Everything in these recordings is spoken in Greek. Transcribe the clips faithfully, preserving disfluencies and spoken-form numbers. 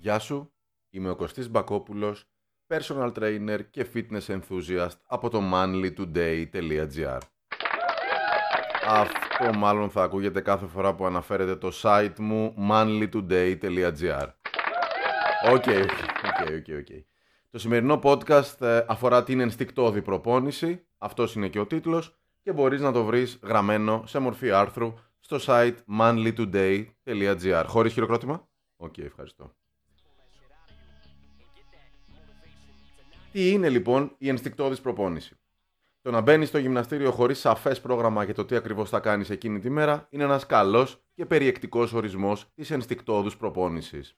Γεια σου, είμαι ο Κωστής Μπακόπουλος, personal trainer και fitness enthusiast από το manlytoday.gr. Αυτό μάλλον θα ακούγεται κάθε φορά που αναφέρεται το site μου manlytoday.gr. Οκ, οκ, οκ, οκ. Το σημερινό podcast αφορά την ενστικτώδη προπόνηση, αυτός είναι και ο τίτλος, και μπορείς να το βρεις γραμμένο σε μορφή άρθρου στο site manlytoday.gr. Χωρίς χειροκρότημα. Οκ, okay, ευχαριστώ. Τι είναι λοιπόν η ενστικτώδης προπόνηση? Το να μπαίνεις στο γυμναστήριο χωρίς σαφές πρόγραμμα για το τι ακριβώς θα κάνεις εκείνη τη μέρα είναι ένας καλός και περιεκτικός ορισμός της ενστικτώδους προπόνησης.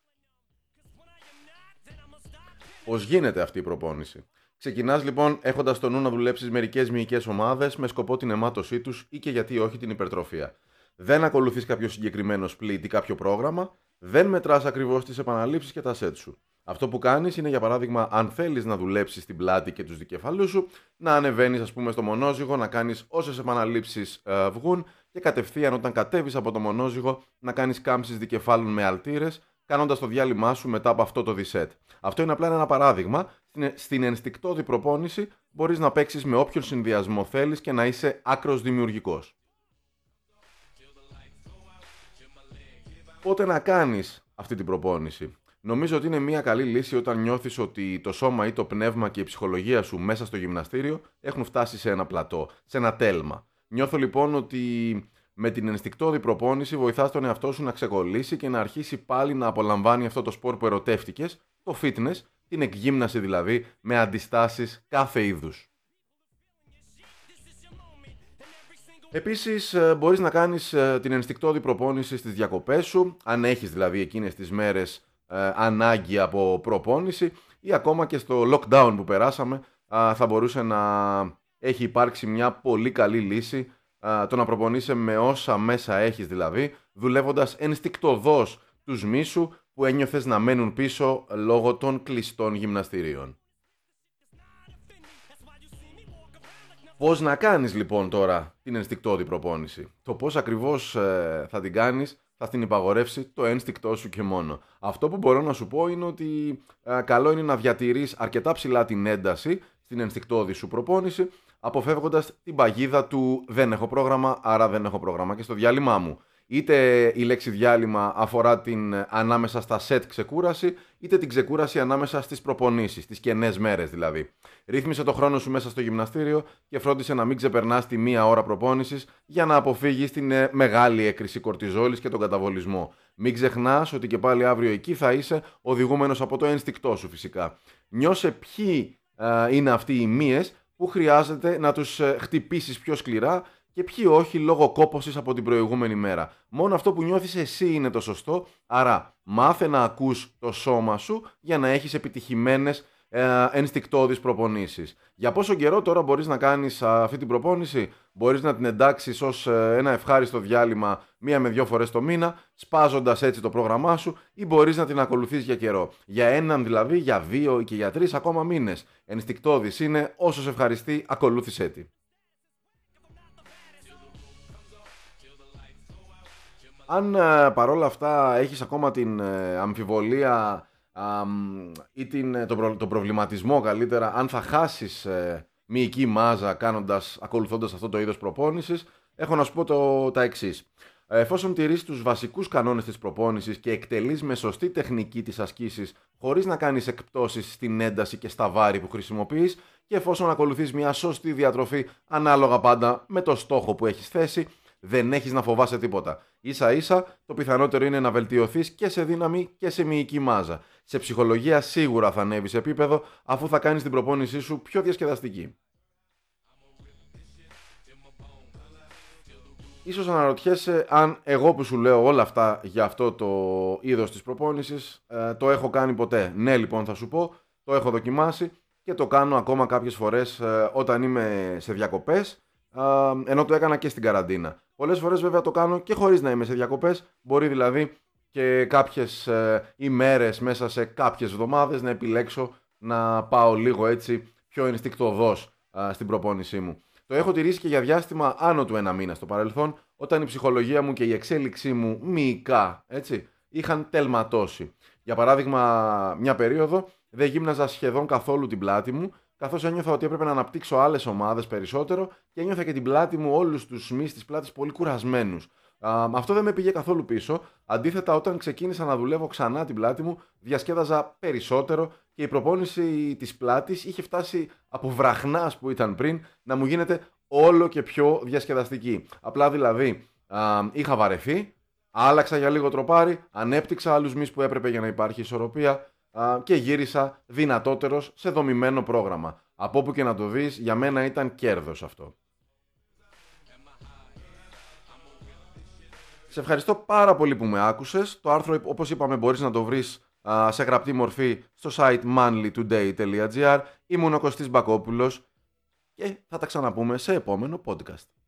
Πώς γίνεται αυτή η προπόνηση? Ξεκινάς λοιπόν έχοντας στο νου να δουλέψεις μερικές μυϊκές ομάδες με σκοπό την αιμάτωσή τους ή και γιατί όχι την υπερτροφία. Δεν ακολουθείς κάποιο συγκεκριμένο split ή κάποιο πρόγραμμα, δεν μετράς ακριβώς τις επαναλήψεις και τα σετ σου. Αυτό που κάνεις είναι, για παράδειγμα, αν θέλεις να δουλέψεις την πλάτη και τους δικεφαλούς σου, να ανεβαίνεις, ας πούμε, στο μονόζυγο, να κάνεις όσες επαναλήψεις ε, βγουν και κατευθείαν όταν κατέβεις από το μονόζυγο να κάνεις κάμψεις δικεφάλων με αλτήρες, κάνοντας το διάλειμμά σου μετά από αυτό το δισέτ. Αυτό είναι απλά ένα παράδειγμα. Στην ενστικτώδη προπόνηση μπορείς να παίξεις με όποιον συνδυασμό θέλεις και να είσαι άκρος δημιουργικός. Πότε να κάνεις αυτή την προπόνηση? Νομίζω ότι είναι μια καλή λύση όταν νιώθεις ότι το σώμα ή το πνεύμα και η ψυχολογία σου μέσα στο γυμναστήριο έχουν φτάσει σε ένα πλατό, σε ένα τέλμα. Νιώθω λοιπόν ότι με την ενστικτώδη προπόνηση βοηθάς τον εαυτό σου να ξεκολλήσει και να αρχίσει πάλι να απολαμβάνει αυτό το σπορ που ερωτεύτηκες, το fitness, την εκγύμναση δηλαδή, με αντιστάσεις κάθε είδους. Επίσης, μπορείς να κάνεις την ενστικτώδη προπόνηση στις διακοπές σου, αν έχεις δηλαδή εκείνες τις μέρες ε, ανάγκη από προπόνηση, ή ακόμα και στο lockdown που περάσαμε ε, θα μπορούσε να έχει υπάρξει μια πολύ καλή λύση ε, το να προπονείσαι με όσα μέσα έχεις δηλαδή, δουλεύοντας ενστικτωδώς τους μίσου που ένιωθες να μένουν πίσω λόγω των κλειστών γυμναστηρίων. Πώς να κάνεις λοιπόν τώρα την ενστικτώδη προπόνηση? Το πώς ακριβώς ε, θα την κάνεις θα την υπαγορεύσει το ένστικτό σου και μόνο. Αυτό που μπορώ να σου πω είναι ότι ε, καλό είναι να διατηρείς αρκετά ψηλά την ένταση στην ενστικτώδη σου προπόνηση, αποφεύγοντας την παγίδα του «δεν έχω πρόγραμμα, άρα δεν έχω πρόγραμμα και στο διάλειμμά μου». Είτε η λέξη διάλειμμα αφορά την ανάμεσα στα σετ ξεκούραση, είτε την ξεκούραση ανάμεσα στις προπονήσεις, τις κενές μέρες δηλαδή. Ρύθμισε το χρόνο σου μέσα στο γυμναστήριο και φρόντισε να μην ξεπερνάς τη μία ώρα προπόνησης για να αποφύγεις την μεγάλη έκρηση κορτιζόλης και τον καταβολισμό. Μην ξεχνάς ότι και πάλι αύριο εκεί θα είσαι, οδηγούμενος από το ένστικτό σου φυσικά. Νιώσε ποιοι ε, είναι αυτοί οι μύες που χρειάζεται να τους χτυπήσεις πιο σκληρά και ποιοι όχι λόγω κόπωσης από την προηγούμενη μέρα. Μόνο αυτό που νιώθεις εσύ είναι το σωστό, άρα μάθε να ακούς το σώμα σου για να έχεις επιτυχημένες ε, ενστικτώδεις προπονήσεις. Για πόσο καιρό τώρα μπορείς να κάνεις αυτή την προπόνηση? Μπορείς να την εντάξεις ως ένα ευχάριστο διάλειμμα μία με δύο φορές το μήνα, σπάζοντας έτσι το πρόγραμμά σου, ή μπορείς να την ακολουθείς για καιρό. Για έναν δηλαδή, για δύο και για τρεις ακόμα μήνες. Ενστικτώδης είναι, όσο σε ευχαριστεί, ακολούθησέ τη. Αν παρόλα αυτά έχεις ακόμα την αμφιβολία α, ή την, τον, προ, τον προβληματισμό καλύτερα αν θα χάσεις ε, μυϊκή μάζα κάνοντας, ακολουθώντας αυτό το είδος προπόνησης, έχω να σου πω το, τα εξής. Εφόσον τηρείς τους βασικούς κανόνες της προπόνησης και εκτελείς με σωστή τεχνική τις ασκήσεις χωρίς να κάνεις εκπτώσεις στην ένταση και στα βάρη που χρησιμοποιείς, και εφόσον ακολουθείς μια σωστή διατροφή ανάλογα πάντα με το στόχο που έχεις θέσει, δεν έχεις να φοβάσαι τίποτα. Ίσα ίσα το πιθανότερο είναι να βελτιωθείς και σε δύναμη και σε μυϊκή μάζα. Σε ψυχολογία σίγουρα θα ανέβεις επίπεδο αφού θα κάνεις την προπόνησή σου πιο διασκεδαστική. Ίσως αναρωτιέσαι αν εγώ που σου λέω όλα αυτά για αυτό το είδος της προπόνησης ε, το έχω κάνει ποτέ. Ναι λοιπόν θα σου πω, το έχω δοκιμάσει και το κάνω ακόμα κάποιες φορές ε, όταν είμαι σε διακοπές, ενώ το έκανα και στην καραντίνα. Πολλές φορές βέβαια το κάνω και χωρίς να είμαι σε διακοπές, μπορεί δηλαδή και κάποιες ε, ημέρες μέσα σε κάποιες εβδομάδες να επιλέξω να πάω λίγο έτσι πιο ενστικτωδώς ε, στην προπόνησή μου. Το έχω τηρήσει και για διάστημα άνω του ένα μήνα στο παρελθόν, όταν η ψυχολογία μου και η εξέλιξή μου μυϊκά, έτσι, είχαν τελματώσει. Για παράδειγμα, μια περίοδο δεν γύμναζα σχεδόν καθόλου την πλάτη μου, καθώς ένιωθα ότι έπρεπε να αναπτύξω άλλες ομάδες περισσότερο και ένιωθα και την πλάτη μου, όλους τους μυς της πλάτης, πολύ κουρασμένους. Α, αυτό δεν με πήγε καθόλου πίσω. Αντίθετα, όταν ξεκίνησα να δουλεύω ξανά την πλάτη μου, διασκέδαζα περισσότερο και η προπόνηση της πλάτης είχε φτάσει από βραχνάς που ήταν πριν να μου γίνεται όλο και πιο διασκεδαστική. Απλά δηλαδή α, είχα βαρεθεί, άλλαξα για λίγο τροπάρι, ανέπτυξα άλλους μυς που έπρεπε για να υπάρχει ισορροπία και γύρισα δυνατότερος σε δομημένο πρόγραμμα. Από όπου και να το δεις, για μένα ήταν κέρδος αυτό. Σε ευχαριστώ πάρα πολύ που με άκουσες. Το άρθρο, όπως είπαμε, μπορείς να το βρεις σε γραπτή μορφή στο site manlytoday τελεία τζι αρ. Ήμουν ο Κωστής Μπακόπουλος και θα τα ξαναπούμε σε επόμενο podcast.